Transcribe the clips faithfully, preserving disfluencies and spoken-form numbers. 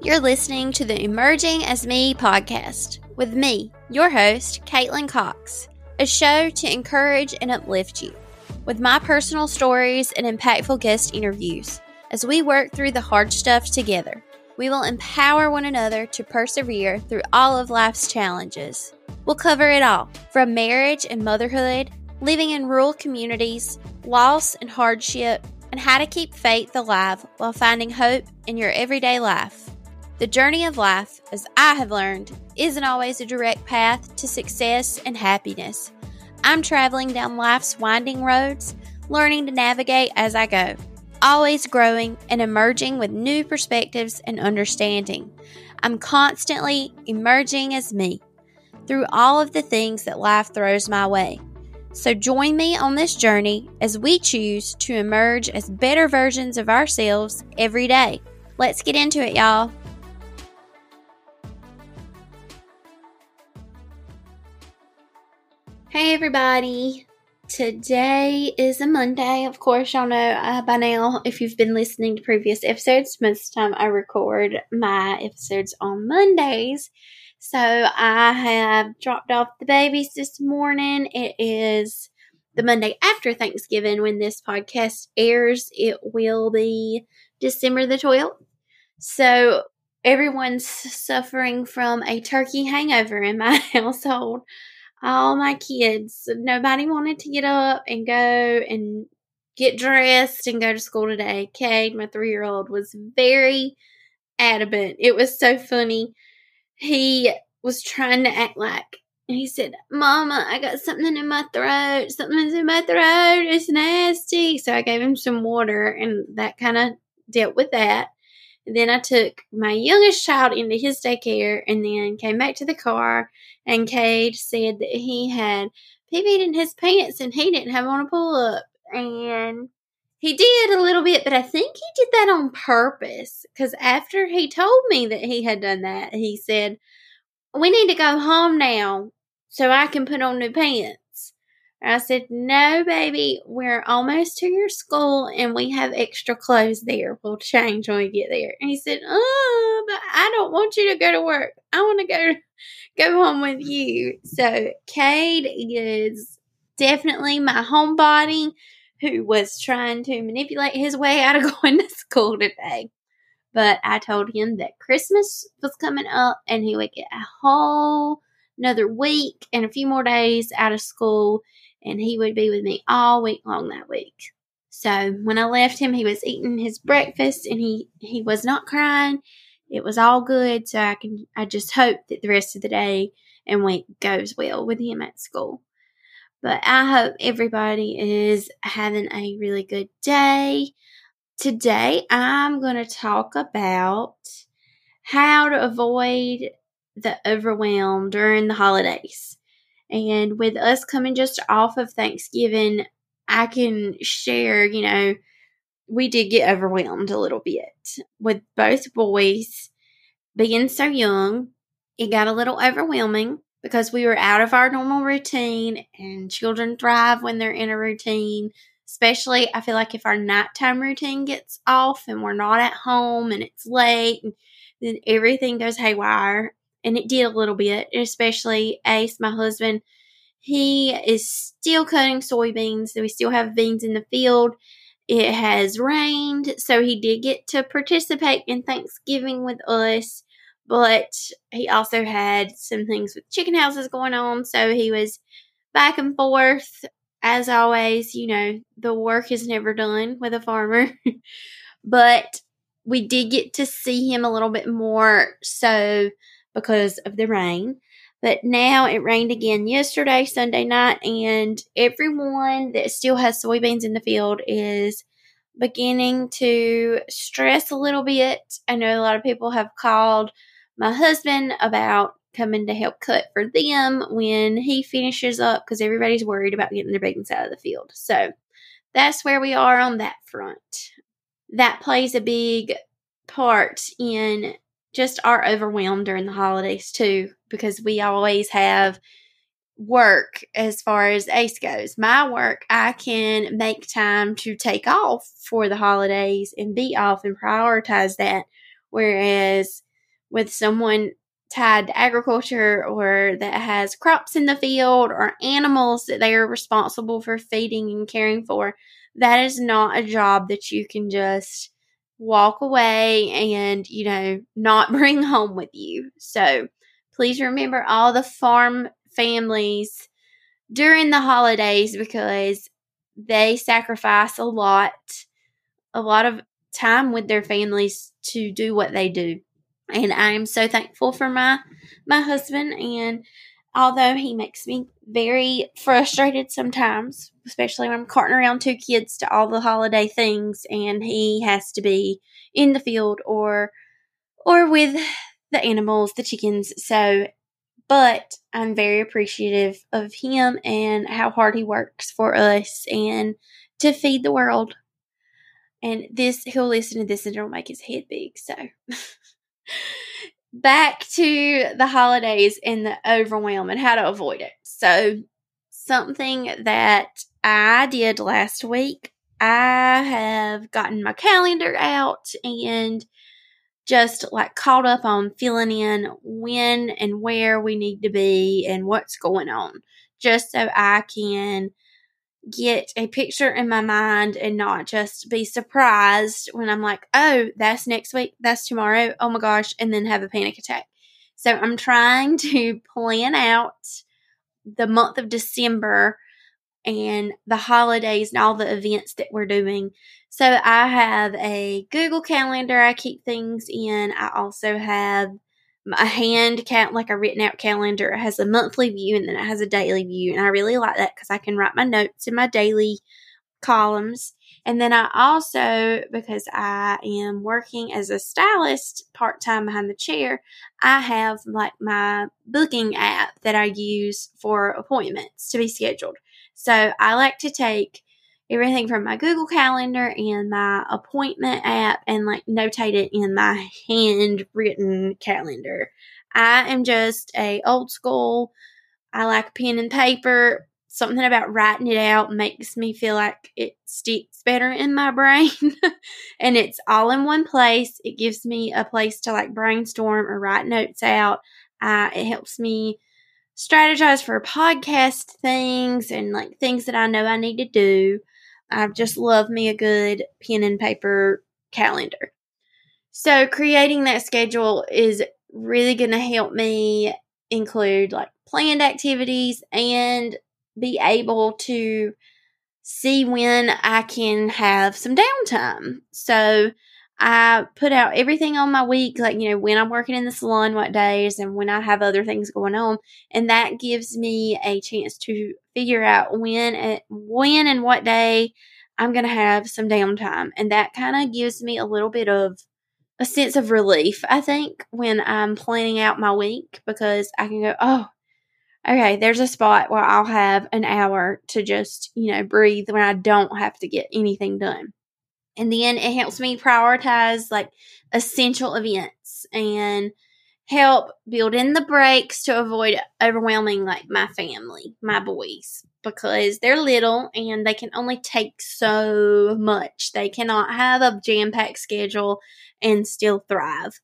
You're listening to the Emerging as Me podcast with me, your host, Caitlin Cox, a show to encourage and uplift you with my personal stories and impactful guest interviews. As we work through the hard stuff together, we will empower one another to persevere through all of life's challenges. We'll cover it all, from marriage and motherhood, living in rural communities, loss and hardship, and how to keep faith alive while finding hope in your everyday life. The journey of life, as I have learned, isn't always a direct path to success and happiness. I'm traveling down life's winding roads, learning to navigate as I go, always growing and emerging with new perspectives and understanding. I'm constantly emerging as me through all of the things that life throws my way. So join me on this journey as we choose to emerge as better versions of ourselves every day. Let's get into it, y'all. Hey everybody, today is a Monday. Of course, y'all know uh, by now, if you've been listening to previous episodes, most of the time I record my episodes on Mondays. So I have dropped off the babies this morning. It is the Monday after Thanksgiving when this podcast airs. It will be December the twelfth. So everyone's suffering from a turkey hangover in my household. All my kids, nobody wanted to get up and go and get dressed and go to school today. Cade, my three-year-old, was very adamant. It was so funny. He was trying to act like, he said, "Mama, I got something in my throat. Something's in my throat. It's nasty." So I gave him some water, and that kind of dealt with that. And then I took my youngest child into his daycare and then came back to the car, and Cade said that he had pee-peed in his pants and he didn't have on a pull-up. And he did a little bit, but I think he did that on purpose, because after he told me that he had done that, he said, "We need to go home now so I can put on new pants." I said, "No, baby, we're almost to your school, and we have extra clothes there. We'll change when we get there." And he said, "Oh, but I don't want you to go to work. I want to go go home with you." So Cade is definitely my homebody who was trying to manipulate his way out of going to school today. But I told him that Christmas was coming up, and he would get a whole another week and a few more days out of school, and he would be with me all week long that week. So when I left him, he was eating his breakfast, and he, he was not crying. It was all good, so I can I just hope that the rest of the day and week goes well with him at school. But I hope everybody is having a really good day. Today, I'm going to talk about how to avoid the overwhelm during the holidays. And with us coming just off of Thanksgiving, I can share, you know, we did get overwhelmed a little bit. With both boys being so young, it got a little overwhelming because we were out of our normal routine, and children thrive when they're in a routine. Especially, I feel like if our nighttime routine gets off and we're not at home and it's late, then everything goes haywire. And it did a little bit, especially Ace, my husband. He is still cutting soybeans. We still have beans in the field. It has rained, so he did get to participate in Thanksgiving with us. But he also had some things with chicken houses going on, so he was back and forth. As always, you know, the work is never done with a farmer. But we did get to see him a little bit more, so because of the rain. But now it rained again yesterday, Sunday night, and everyone that still has soybeans in the field is beginning to stress a little bit. I know a lot of people have called my husband about coming to help cut for them when he finishes up, because everybody's worried about getting their beans out of the field. So that's where we are on that front. That plays a big part in just are overwhelmed during the holidays too, because we always have work as far as ACE goes. My work, I can make time to take off for the holidays and be off and prioritize that. Whereas with someone tied to agriculture or that has crops in the field or animals that they are responsible for feeding and caring for, that is not a job that you can just walk away and, you know, not bring home with you. So please remember all the farm families during the holidays, because they sacrifice a lot, a lot of time with their families to do what they do. And I am so thankful for my my husband. And although he makes me very frustrated sometimes, especially when I'm carting around two kids to all the holiday things and he has to be in the field or or with the animals, the chickens. So, but I'm very appreciative of him and how hard he works for us and to feed the world. And this, he'll listen to this and it'll make his head big. So back to the holidays and the overwhelm and how to avoid it. So something that I did last week, I have gotten my calendar out and just like caught up on filling in when and where we need to be and what's going on, just so I can get a picture in my mind and not just be surprised when I'm like, oh, that's next week, that's tomorrow, oh my gosh, and then have a panic attack. So I'm trying to plan out the month of December and the holidays and all the events that we're doing. So I have a Google Calendar I keep things in. I also have a hand count, like a written out calendar. It has a monthly view and then it has a daily view. And I really like that because I can write my notes in my daily columns. And then I also, because I am working as a stylist part-time behind the chair, I have like my booking app that I use for appointments to be scheduled. So I like to take everything from my Google Calendar and my appointment app and like notate it in my handwritten calendar. I am just a old school, I like pen and paper. Something about writing it out makes me feel like it sticks better in my brain and it's all in one place. It gives me a place to like brainstorm or write notes out. Uh, it helps me strategize for podcast things and like things that I know I need to do. I just love me a good pen and paper calendar. So creating that schedule is really going to help me include like planned activities and be able to see when I can have some downtime. So I put out everything on my week, like, you know, when I'm working in the salon, what days, and when I have other things going on. And that gives me a chance to figure out when and, when and what day I'm going to have some downtime. And that kind of gives me a little bit of a sense of relief, I think, when I'm planning out my week, because I can go, oh, okay, there's a spot where I'll have an hour to just, you know, breathe when I don't have to get anything done. And then it helps me prioritize like essential events and help build in the breaks to avoid overwhelming like my family, my boys, because they're little and they can only take so much. They cannot have a jam-packed schedule and still thrive.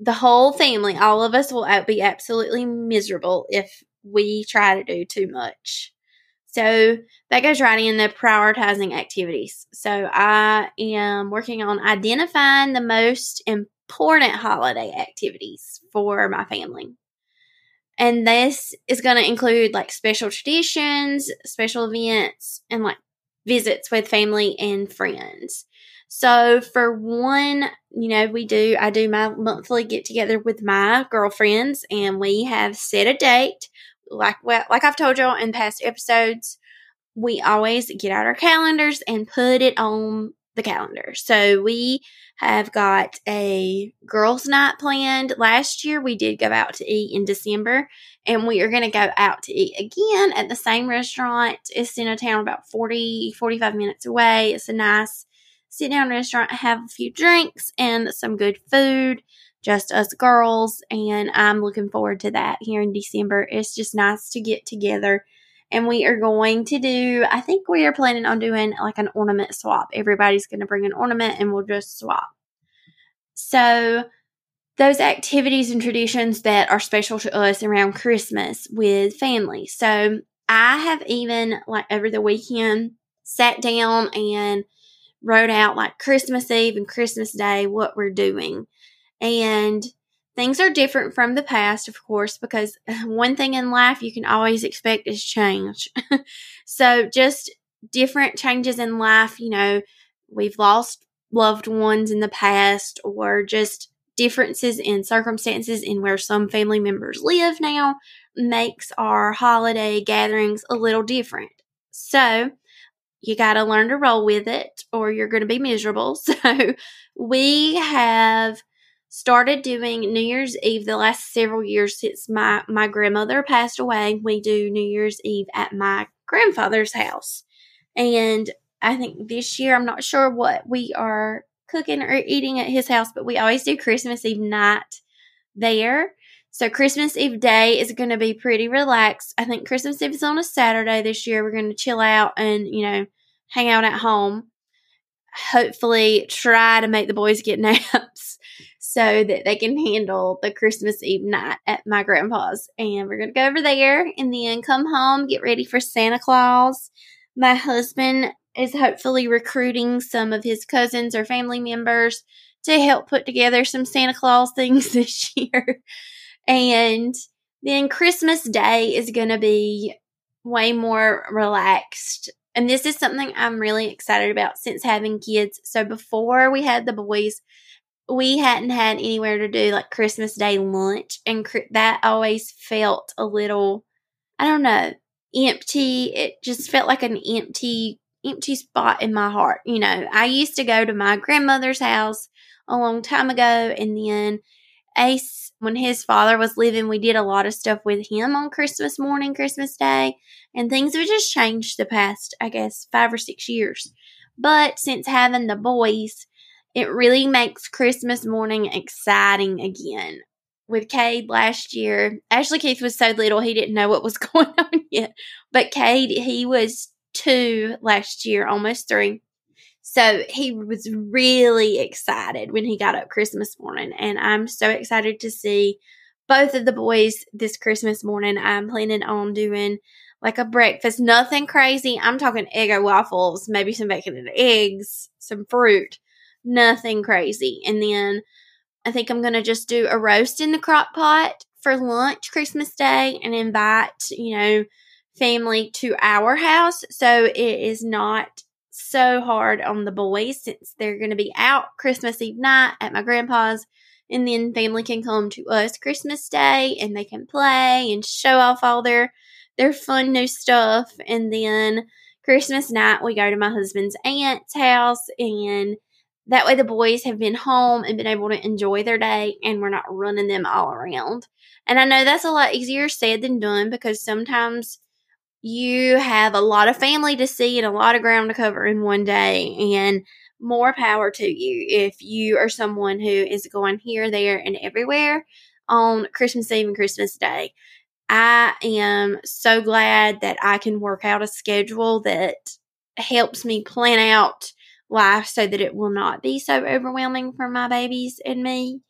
The whole family, all of us, will be absolutely miserable if we try to do too much. So that goes right into prioritizing activities. So I am working on identifying the most important holiday activities for my family. And this is going to include like special traditions, special events, and like visits with family and friends. So for one, you know, we do, I do my monthly get together with my girlfriends, and we have set a date. Like well, like I've told y'all in past episodes, we always get out our calendars and put it on the calendar. So we have got a girls' night planned. Last year we did go out to eat in December, and we are going to go out to eat again at the same restaurant. It's in a town about forty, forty-five minutes away. It's a nice sit-down restaurant. Have a few drinks and some good food. just us girls, and I'm looking forward to that here in December. It's just nice to get together, and we are going to do, I think we are planning on doing like an ornament swap. Everybody's going to bring an ornament and we'll just swap. So those activities and traditions that are special to us around Christmas with family. So I have even, like, over the weekend sat down and wrote out, like, Christmas Eve and Christmas Day what we're doing. And things are different from the past, of course, because one thing in life you can always expect is change. So just different changes in life, you know, we've lost loved ones in the past, or just differences in circumstances in where some family members live now makes our holiday gatherings a little different. So you got to learn to roll with it, or you're going to be miserable. So we have started doing New Year's Eve the last several years since my, my grandmother passed away. We do New Year's Eve at my grandfather's house. And I think this year, I'm not sure what we are cooking or eating at his house, but we always do Christmas Eve night there. So Christmas Eve day is going to be pretty relaxed. I think Christmas Eve is on a Saturday this year. We're going to chill out and, you know, hang out at home. Hopefully try to make the boys get naps so that they can handle the Christmas Eve night at my grandpa's. And we're going to go over there and then come home, get ready for Santa Claus. My husband is hopefully recruiting some of his cousins or family members to help put together some Santa Claus things this year. And then Christmas Day is going to be way more relaxed. And this is something I'm really excited about since having kids. So before we had the boys, we hadn't had anywhere to do like Christmas Day lunch. And that always felt a little, I don't know, empty. It just felt like an empty empty spot in my heart. You know, I used to go to my grandmother's house a long time ago, and then Ace, when his father was living, we did a lot of stuff with him on Christmas morning, Christmas Day, and things would just change the past, I guess, five or six years. But since having the boys, it really makes Christmas morning exciting again. With Cade last year, Ashley Keith was so little, he didn't know what was going on yet. But Cade, he was two last year, almost three. So he was really excited when he got up Christmas morning. And I'm so excited to see both of the boys this Christmas morning. I'm planning on doing like a breakfast, nothing crazy. I'm talking Eggo waffles, maybe some bacon and eggs, some fruit, nothing crazy. And then I think I'm going to just do a roast in the crock pot for lunch Christmas Day and invite, you know, family to our house, so it is not so hard on the boys since they're going to be out Christmas Eve night at my grandpa's, and then family can come to us Christmas Day and they can play and show off all their their fun new stuff. And then Christmas night we go to my husband's aunt's house, and that way the boys have been home and been able to enjoy their day, and we're not running them all around. And I know that's a lot easier said than done, because sometimes you have a lot of family to see and a lot of ground to cover in one day, and more power to you if you are someone who is going here, there, and everywhere on Christmas Eve and Christmas Day. I am so glad that I can work out a schedule that helps me plan out life so that it will not be so overwhelming for my babies and me.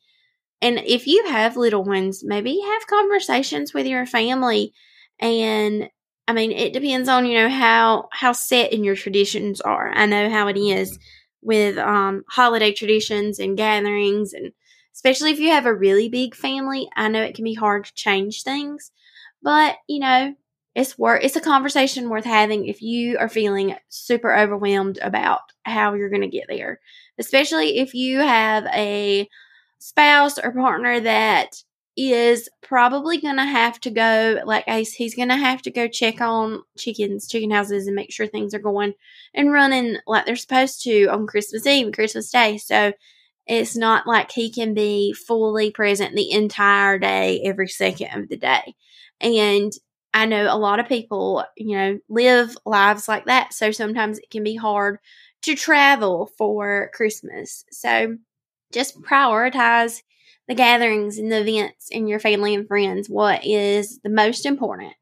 And if you have little ones, maybe have conversations with your family. And I mean, it depends on, you know, how, how set in your traditions are. I know how it is with um, holiday traditions and gatherings, and especially if you have a really big family, I know it can be hard to change things. But, you know, it's worth, it's a conversation worth having if you are feeling super overwhelmed about how you're going to get there, especially if you have a spouse or partner that is probably going to have to go, like Ace, he's going to have to go check on chickens, chicken houses, and make sure things are going and running like they're supposed to on Christmas Eve and Christmas Day. So it's not like he can be fully present the entire day, every second of the day. And I know a lot of people, you know, live lives like that. So sometimes it can be hard to travel for Christmas. So just prioritize the gatherings and the events and your family and friends, what is the most important.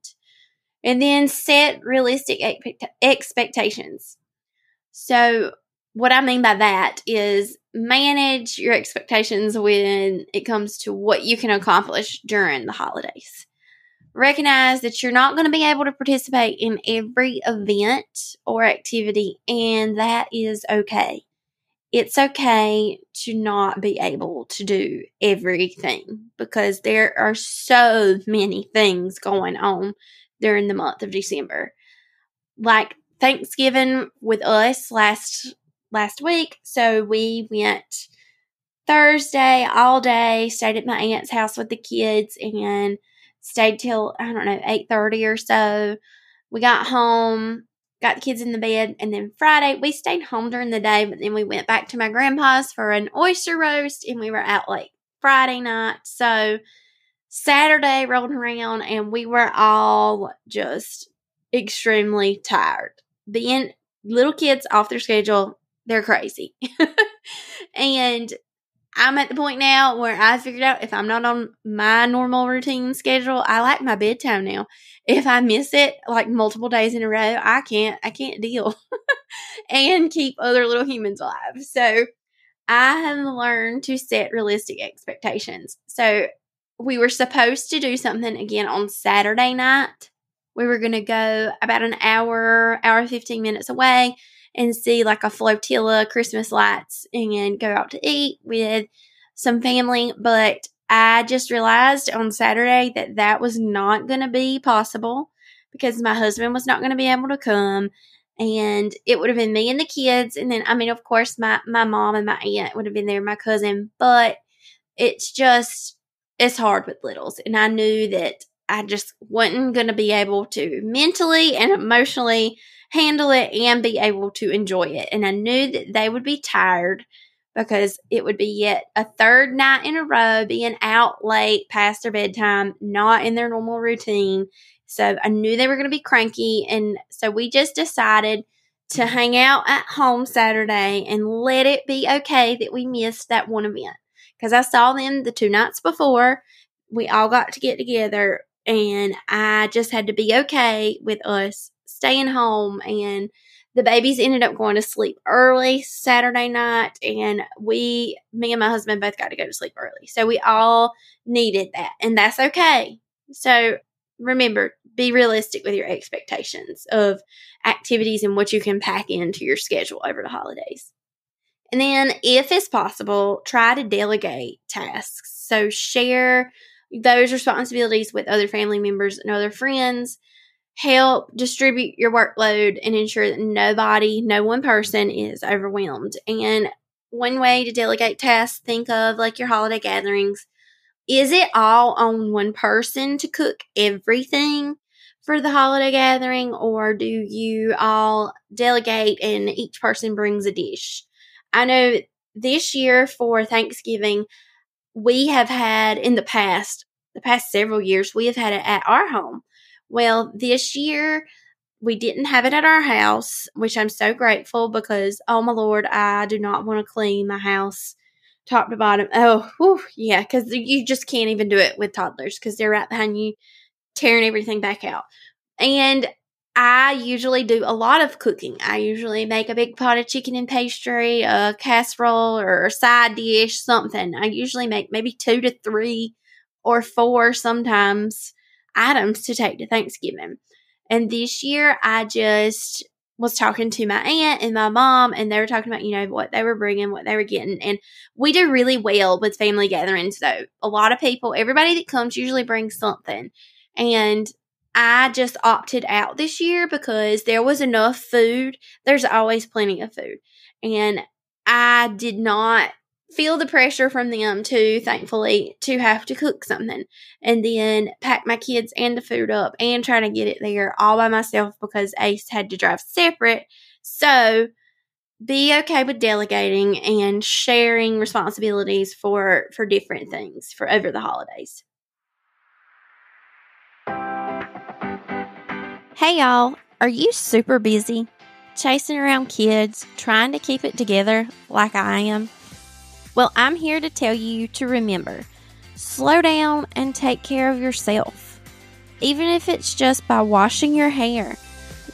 And then set realistic expectations. So what I mean by that is manage your expectations when it comes to what you can accomplish during the holidays. Recognize that you're not going to be able to participate in every event or activity, and that is okay. It's okay to not be able to do everything because there are so many things going on during the month of December. Like Thanksgiving with us last last week, so we went Thursday all day, stayed at my aunt's house with the kids, and stayed till, I don't know, eight thirty or so. We got home, got the kids in the bed, and then Friday, we stayed home during the day, but then we went back to my grandpa's for an oyster roast, and we were out late Friday night. So Saturday rolled around, and we were all just extremely tired. Being little kids off their schedule, they're crazy. And I'm at the point now where I figured out if I'm not on my normal routine schedule, I like my bedtime now. If I miss it like multiple days in a row, I can't, I can't deal and keep other little humans alive. So I have learned to set realistic expectations. So we were supposed to do something again on Saturday night. We were going to go about an hour, hour fifteen minutes away and see like a flotilla of Christmas lights and go out to eat with some family. But I just realized on Saturday that that was not going to be possible because my husband was not going to be able to come. And it would have been me and the kids. And then, I mean, of course, my, my mom and my aunt would have been there, my cousin. But it's just, it's hard with littles. And I knew that I just wasn't going to be able to mentally and emotionally handle it and be able to enjoy it. And I knew that they would be tired because it would be yet a third night in a row being out late past their bedtime, not in their normal routine. So I knew they were going to be cranky. And so we just decided to hang out at home Saturday and let it be okay that we missed that one event. Because I saw them the two nights before. We all got to get together, and I just had to be okay with us staying home, and the babies ended up going to sleep early Saturday night, and we, me and my husband both got to go to sleep early. So we all needed that, and that's okay. So remember, be realistic with your expectations of activities and what you can pack into your schedule over the holidays. And then if it's possible, try to delegate tasks. So share those responsibilities with other family members and other friends. Help distribute your workload and ensure that nobody, no one person is overwhelmed. And one way to delegate tasks, think of like your holiday gatherings. Is it all on one person to cook everything for the holiday gathering, or do you all delegate and each person brings a dish? I know this year for Thanksgiving, we have had in the past, the past several years, we have had it at our home. Well, this year we didn't have it at our house, which I'm so grateful because, oh my Lord, I do not want to clean my house top to bottom. Oh, whew, yeah, because you just can't even do it with toddlers because they're right behind you tearing everything back out. And I usually do a lot of cooking. I usually make a big pot of chicken and pastry, a casserole or a side dish, something. I usually make maybe two to three or four sometimes items to take to Thanksgiving. And this year I just was talking to my aunt and my mom, and they were talking about, you know, what they were bringing, what they were getting. And we do really well with family gatherings, though. A lot of people, everybody that comes usually brings something. And I just opted out this year because there was enough food. There's always plenty of food. And I did not feel the pressure from them to, thankfully, to have to cook something and then pack my kids and the food up and try to get it there all by myself because Ace had to drive separate. So be okay with delegating and sharing responsibilities for, for different things for over the holidays. Hey y'all, are you super busy chasing around kids, trying to keep it together like I am? Well, I'm here to tell you to remember slow down and take care of yourself. Even if it's just by washing your hair,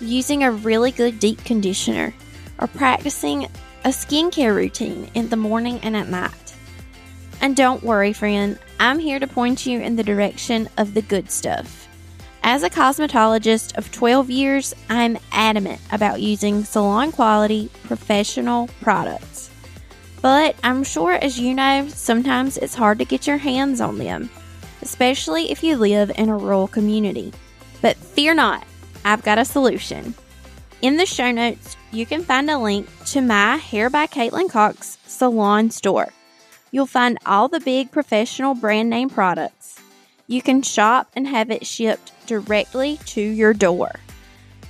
using a really good deep conditioner, or practicing a skincare routine in the morning and at night. And don't worry, friend, I'm here to point you in the direction of the good stuff. As a cosmetologist of twelve years, I'm adamant about using salon-quality, professional products. But I'm sure, as you know, sometimes it's hard to get your hands on them, especially if you live in a rural community. But fear not, I've got a solution. In the show notes, you can find a link to my Hair by Caitlin Cox salon store. You'll find all the big professional brand name products. You can shop and have it shipped directly to your door.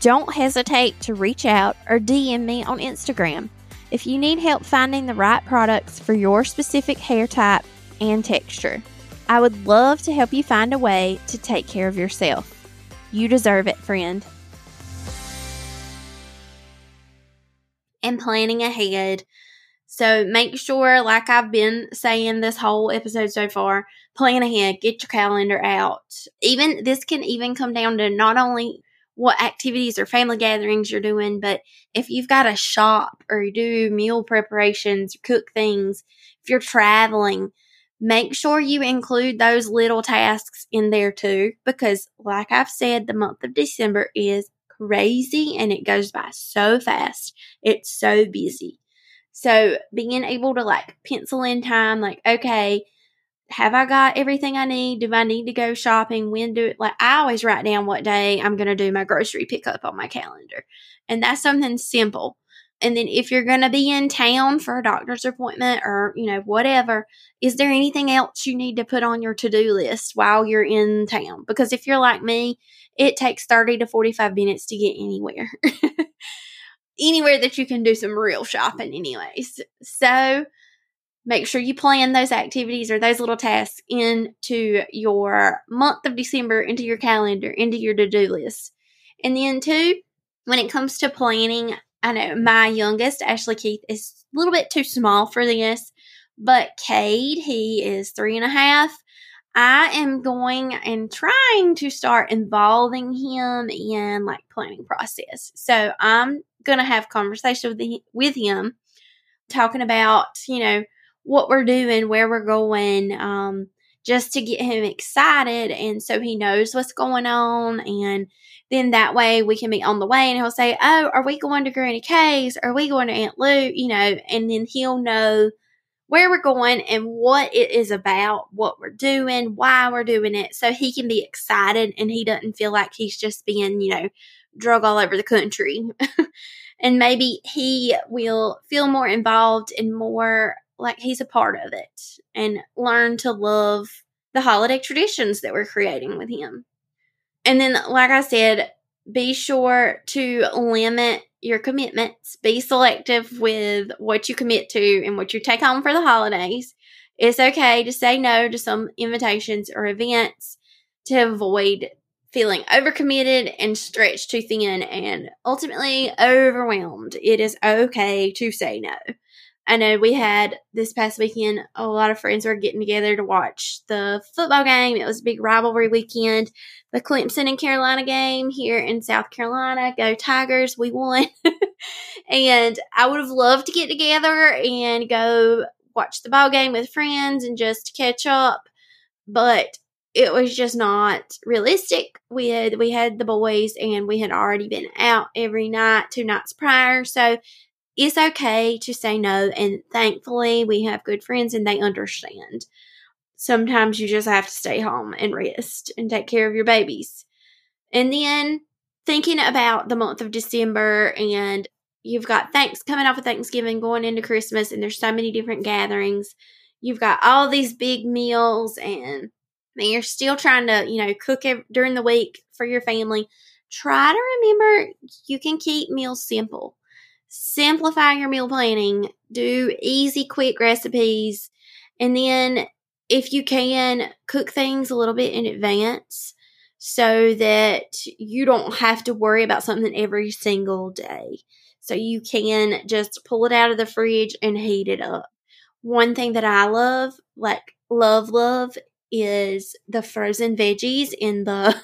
Don't hesitate to reach out or D M me on Instagram if you need help finding the right products for your specific hair type and texture. I would love to help you find a way to take care of yourself. You deserve it, friend. And planning ahead. So make sure, like I've been saying this whole episode so far, plan ahead, get your calendar out. Even this can even come down to not only what activities or family gatherings you're doing, but if you've got to shop or you do meal preparations, cook things, if you're traveling, make sure you include those little tasks in there too, because like I've said, the month of December is crazy and it goes by so fast. It's so busy. So being able to like pencil in time, like, okay, have I got everything I need? Do I need to go shopping? When do it? Like, I always write down what day I'm going to do my grocery pickup on my calendar. And that's something simple. And then if you're going to be in town for a doctor's appointment or, you know, whatever, is there anything else you need to put on your to-do list while you're in town? Because if you're like me, it takes thirty to forty-five minutes to get anywhere. Anywhere that you can do some real shopping anyways. So make sure you plan those activities or those little tasks into your month of December, into your calendar, into your to-do list. And then too, when it comes to planning, I know my youngest, Ashley Keith, is a little bit too small for this, but Cade, he is three and a half. I am going and trying to start involving him in like planning process. So I'm going to have conversation with, the, with him talking about, you know, what we're doing, where we're going, um, just to get him excited and so he knows what's going on. And then that way we can be on the way and he'll say, oh, are we going to Granny K's? Are we going to Aunt Lou? You know, and then he'll know where we're going and what it is about, what we're doing, why we're doing it. So he can be excited and he doesn't feel like he's just being, you know, drug all over the country. And maybe he will feel more involved and more like he's a part of it and learn to love the holiday traditions that we're creating with him. And then, like I said, be sure to limit your commitments. Be selective with what you commit to and what you take home for the holidays. It's okay to say no to some invitations or events to avoid feeling overcommitted and stretched too thin and ultimately overwhelmed. It is okay to say no. I know we had this past weekend, a lot of friends were getting together to watch the football game. It was a big rivalry weekend. The Clemson and Carolina game here in South Carolina. Go Tigers, we won. And I would have loved to get together and go watch the ball game with friends and just catch up. But it was just not realistic. We had, we had the boys and we had already been out every night, two nights prior. So it's okay to say no. And thankfully we have good friends and they understand. Sometimes you just have to stay home and rest and take care of your babies. And then thinking about the month of December, and you've got thanks coming off of Thanksgiving, going into Christmas, and there's so many different gatherings. You've got all these big meals and and you're still trying to, you know, cook every, during the week for your family. Try to remember you can keep meals simple. Simplify your meal planning. Do easy, quick recipes. And then if you can, cook things a little bit in advance so that you don't have to worry about something every single day. So you can just pull it out of the fridge and heat it up. One thing that I love, like love, love, is the frozen veggies in the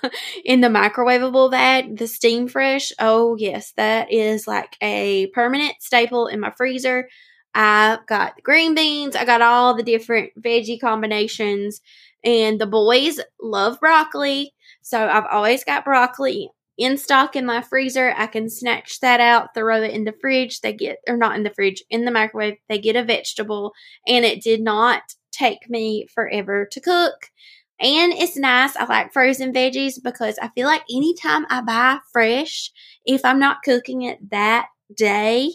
in the microwavable bag, the steam fresh. Oh yes, that is like a permanent staple in my freezer. I've got the green beans. I got all the different veggie combinations, and the boys love broccoli. So I've always got broccoli in stock in my freezer. I can snatch that out, throw it in the fridge. They get, or not in the fridge, in the microwave, they get a vegetable, and it did not take me forever to cook. And it's nice. I like frozen veggies because I feel like anytime I buy fresh, if I'm not cooking it that day,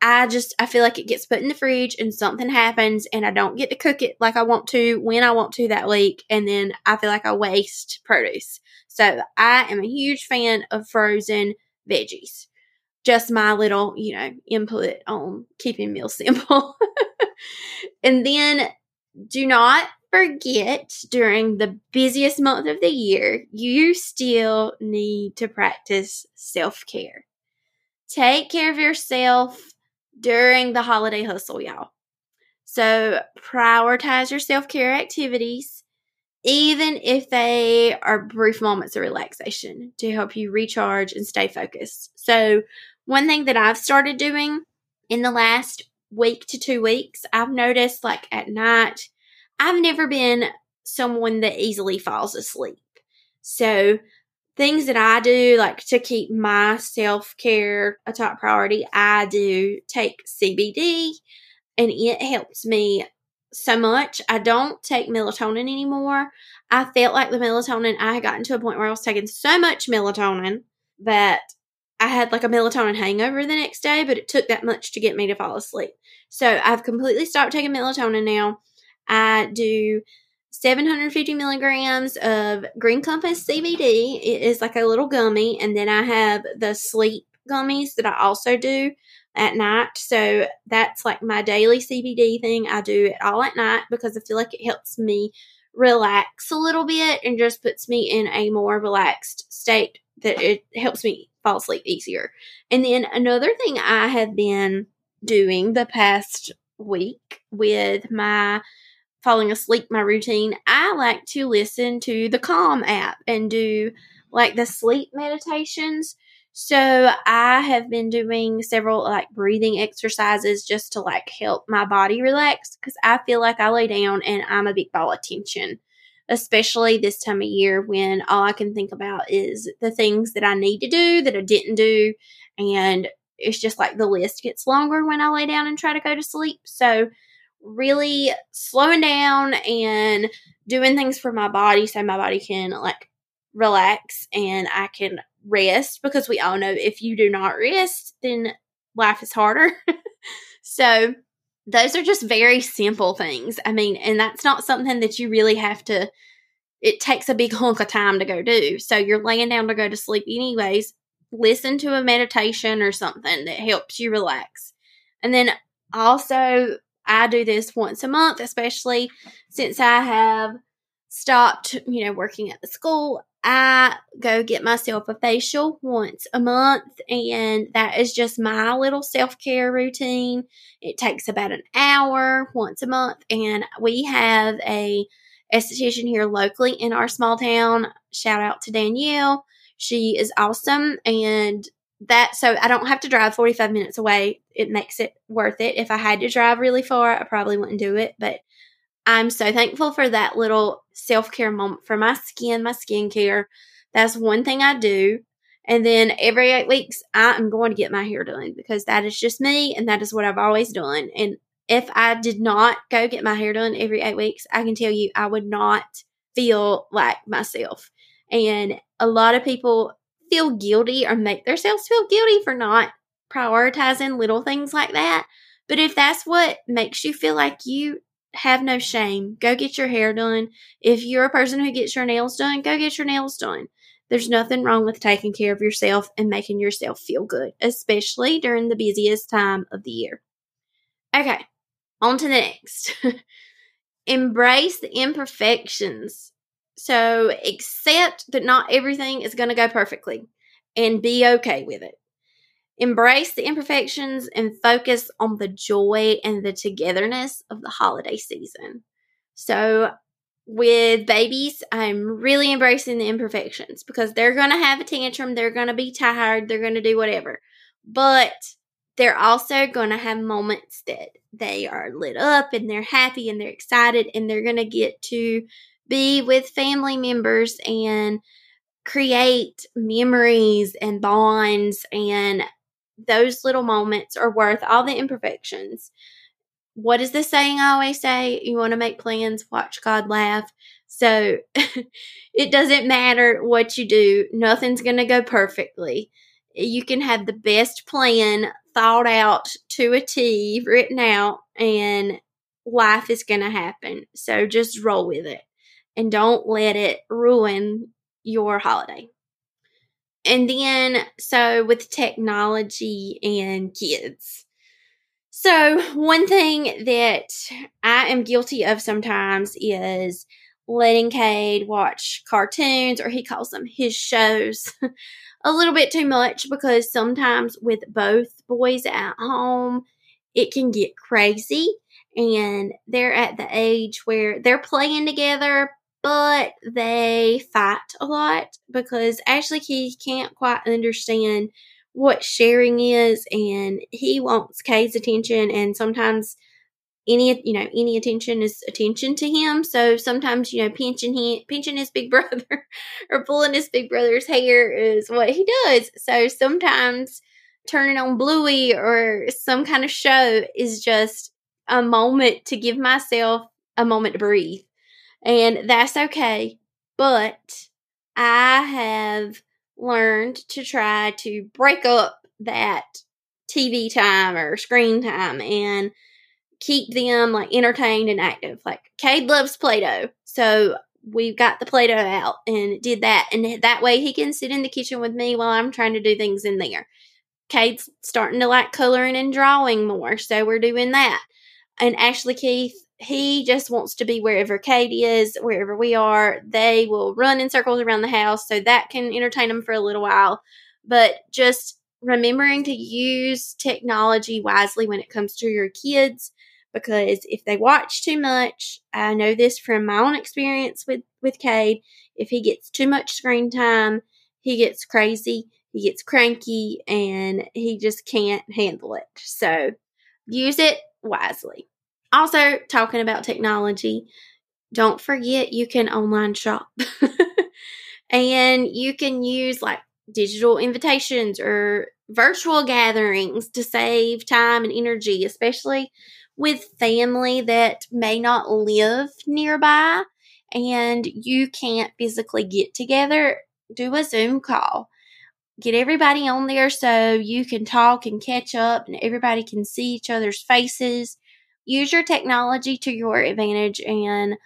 I just, I feel like it gets put in the fridge and something happens and I don't get to cook it like I want to when I want to that week. And then I feel like I waste produce. So I am a huge fan of frozen veggies. Just my little, you know, input on keeping meals simple. And then do not forget, during the busiest month of the year, you still need to practice self-care. Take care of yourself during the holiday hustle, y'all. So prioritize your self-care activities, even if they are brief moments of relaxation, to help you recharge and stay focused. So one thing that I've started doing in the last week to two weeks, I've noticed like at night, I've never been someone that easily falls asleep. So things that I do, like to keep my self-care a top priority, I do take C B D, and it helps me so much. I don't take melatonin anymore. I felt like the melatonin, I had gotten to a point where I was taking so much melatonin that I had like a melatonin hangover the next day, but it took that much to get me to fall asleep. So I've completely stopped taking melatonin now. I do seven hundred fifty milligrams of Green Compass C B D. It is like a little gummy. And then I have the sleep gummies that I also do at night. So that's like my daily C B D thing. I do it all at night because I feel like it helps me relax a little bit and just puts me in a more relaxed state that it helps me fall asleep easier. And then another thing I have been doing the past week with my falling asleep, my routine, I like to listen to the Calm app and do like the sleep meditations. So I have been doing several like breathing exercises just to like help my body relax, because I feel like I lay down and I'm a big ball of tension, especially this time of year when all I can think about is the things that I need to do that I didn't do. And it's just like the list gets longer when I lay down and try to go to sleep. So really slowing down and doing things for my body so my body can like relax and I can rest, because we all know if you do not rest, then life is harder. So those are just very simple things. I mean, and that's not something that you really have to, it takes a big hunk of time to go do. So you're laying down to go to sleep anyways. Listen to a meditation or something that helps you relax. And then also, I do this once a month, especially since I have stopped, you know, working at the school. I go get myself a facial once a month, and that is just my little self-care routine. It takes about an hour once a month, and we have a esthetician here locally in our small town. Shout out to Danielle. She is awesome, and that, so I don't have to drive forty-five minutes away. It makes it worth it. If I had to drive really far, I probably wouldn't do it. But I'm so thankful for that little self-care moment for my skin, my skincare. That's one thing I do. And then every eight weeks, I am going to get my hair done, because that is just me, and that is what I've always done. And if I did not go get my hair done every eight weeks, I can tell you I would not feel like myself. And a lot of people feel guilty or make themselves feel guilty for not prioritizing little things like that. But if that's what makes you feel like you, have no shame. Go get your hair done. If you're a person who gets your nails done, go get your nails done. There's nothing wrong with taking care of yourself and making yourself feel good, especially during the busiest time of the year. Okay, on to the next. Embrace the imperfections. So accept that not everything is going to go perfectly and be okay with it. Embrace the imperfections and focus on the joy and the togetherness of the holiday season. So with babies, I'm really embracing the imperfections because they're going to have a tantrum. They're going to be tired. They're going to do whatever. But they're also going to have moments that they are lit up and they're happy and they're excited and they're going to get to be with family members and create memories and bonds, and those little moments are worth all the imperfections. What is the saying I always say? You want to make plans, watch God laugh. So it doesn't matter what you do. Nothing's going to go perfectly. You can have the best plan thought out to a T, written out, and life is going to happen. So just roll with it and don't let it ruin your holiday. And then, so with technology and kids. So one thing that I am guilty of sometimes is letting Cade watch cartoons, or he calls them his shows, a little bit too much, because sometimes with both boys at home, it can get crazy, and they're at the age where they're playing together, but they fight a lot because actually he can't quite understand what sharing is, and he wants Kay's attention, and sometimes any, you know, any attention is attention to him. So sometimes, you know, pinching him, pinching his big brother or pulling his big brother's hair is what he does. So sometimes turning on Bluey or some kind of show is just a moment to give myself a moment to breathe, and that's okay. But I have learned to try to break up that T V time or screen time and keep them like entertained and active. Like Cade loves Play-Doh, so we've got the Play-Doh out and did that, and that way he can sit in the kitchen with me while I'm trying to do things in there. Cade's starting to like coloring and drawing more, so we're doing that. And Ashley Keith, he just wants to be wherever Cade is, wherever we are. They will run in circles around the house, so that can entertain them for a little while. But just remembering to use technology wisely when it comes to your kids, because if they watch too much, I know this from my own experience with, with Cade, if he gets too much screen time, he gets crazy, he gets cranky, and he just can't handle it. So use it wisely. Also, talking about technology, don't forget you can online shop and you can use like digital invitations or virtual gatherings to save time and energy, especially with family that may not live nearby and you can't physically get together. Do a Zoom call. Get everybody on there so you can talk and catch up and everybody can see each other's faces. Use your technology to your advantage, and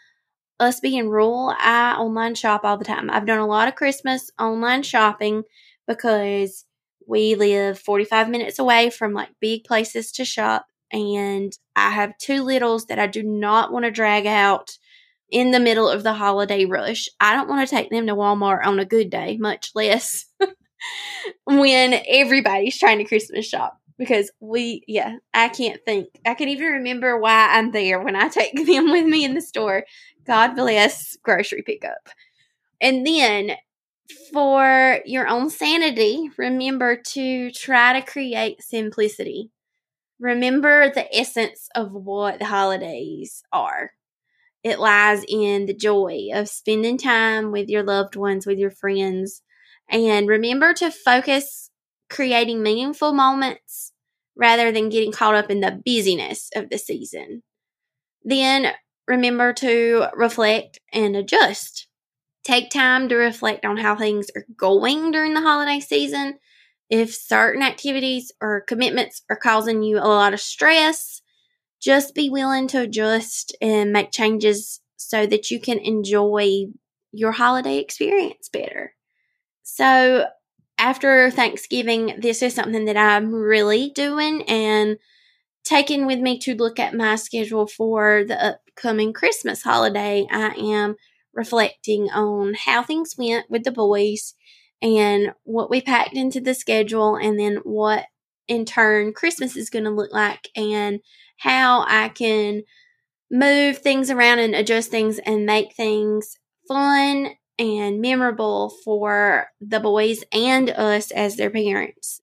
us being rural, I online shop all the time. I've done a lot of Christmas online shopping because we live forty-five minutes away from like big places to shop, and I have two littles that I do not want to drag out in the middle of the holiday rush. I don't want to take them to Walmart on a good day, much less when everybody's trying to Christmas shop. Because we, yeah, I can't think. I can even remember why I'm there when I take them with me in the store. God bless grocery pickup. And then for your own sanity, remember to try to create simplicity. Remember the essence of what the holidays are. It lies in the joy of spending time with your loved ones, with your friends. And remember to focus creating meaningful moments rather than getting caught up in the busyness of the season. Then remember to reflect and adjust. Take time to reflect on how things are going during the holiday season. If certain activities or commitments are causing you a lot of stress, just be willing to adjust and make changes so that you can enjoy your holiday experience better. So, after Thanksgiving, this is something that I'm really doing and taking with me to look at my schedule for the upcoming Christmas holiday. I am reflecting on how things went with the boys and what we packed into the schedule, and then what in turn Christmas is going to look like and how I can move things around and adjust things and make things fun and memorable for the boys and us as their parents.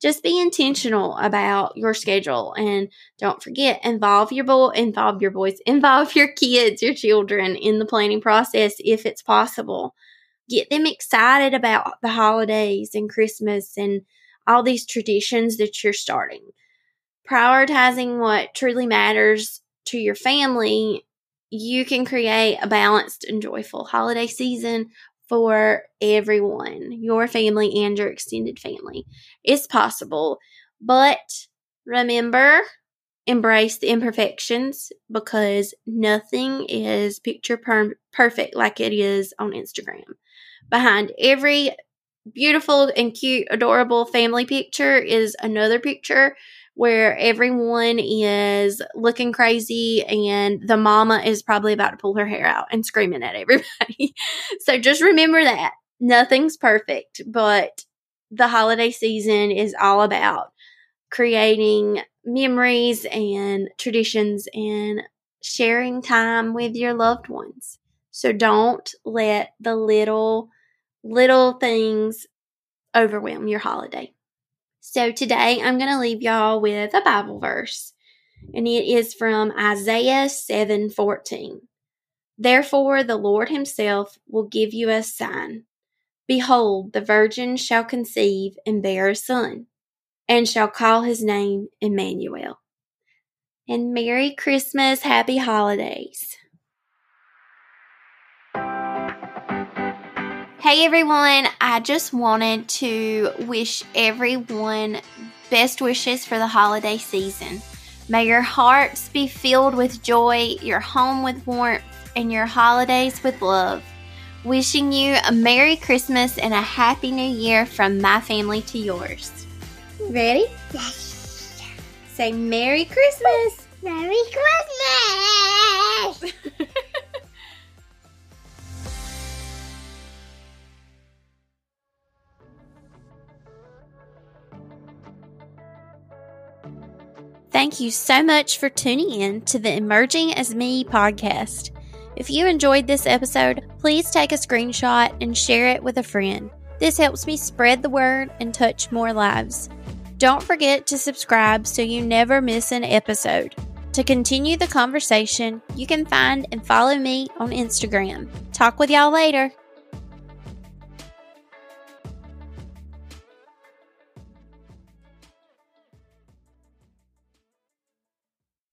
Just be intentional about your schedule, and don't forget, involve your boy, involve your boys, involve your kids, your children in the planning process if it's possible. Get them excited about the holidays and Christmas and all these traditions that you're starting. Prioritizing what truly matters to your family, you can create a balanced and joyful holiday season for everyone, your family and your extended family. It's possible, but remember, embrace the imperfections, because nothing is picture per- perfect like it is on Instagram. Behind every beautiful and cute, adorable family picture is another picture where everyone is looking crazy and the mama is probably about to pull her hair out and screaming at everybody. So just remember that. Nothing's perfect, but the holiday season is all about creating memories and traditions and sharing time with your loved ones. So don't let the little, little things overwhelm your holiday. So today I'm going to leave y'all with a Bible verse, and it is from Isaiah seven fourteen. Therefore the Lord himself will give you a sign. Behold, the virgin shall conceive and bear a son, and shall call his name Emmanuel. And Merry Christmas, Happy Holidays. Hey everyone, I just wanted to wish everyone best wishes for the holiday season. May your hearts be filled with joy, your home with warmth, and your holidays with love. Wishing you a Merry Christmas and a Happy New Year from my family to yours. Ready? Yes. Say Merry Christmas! Merry Christmas! Thank you so much for tuning in to the Emerging as Me podcast. If you enjoyed this episode, please take a screenshot and share it with a friend. This helps me spread the word and touch more lives. Don't forget to subscribe so you never miss an episode. To continue the conversation, you can find and follow me on Instagram. Talk with y'all later.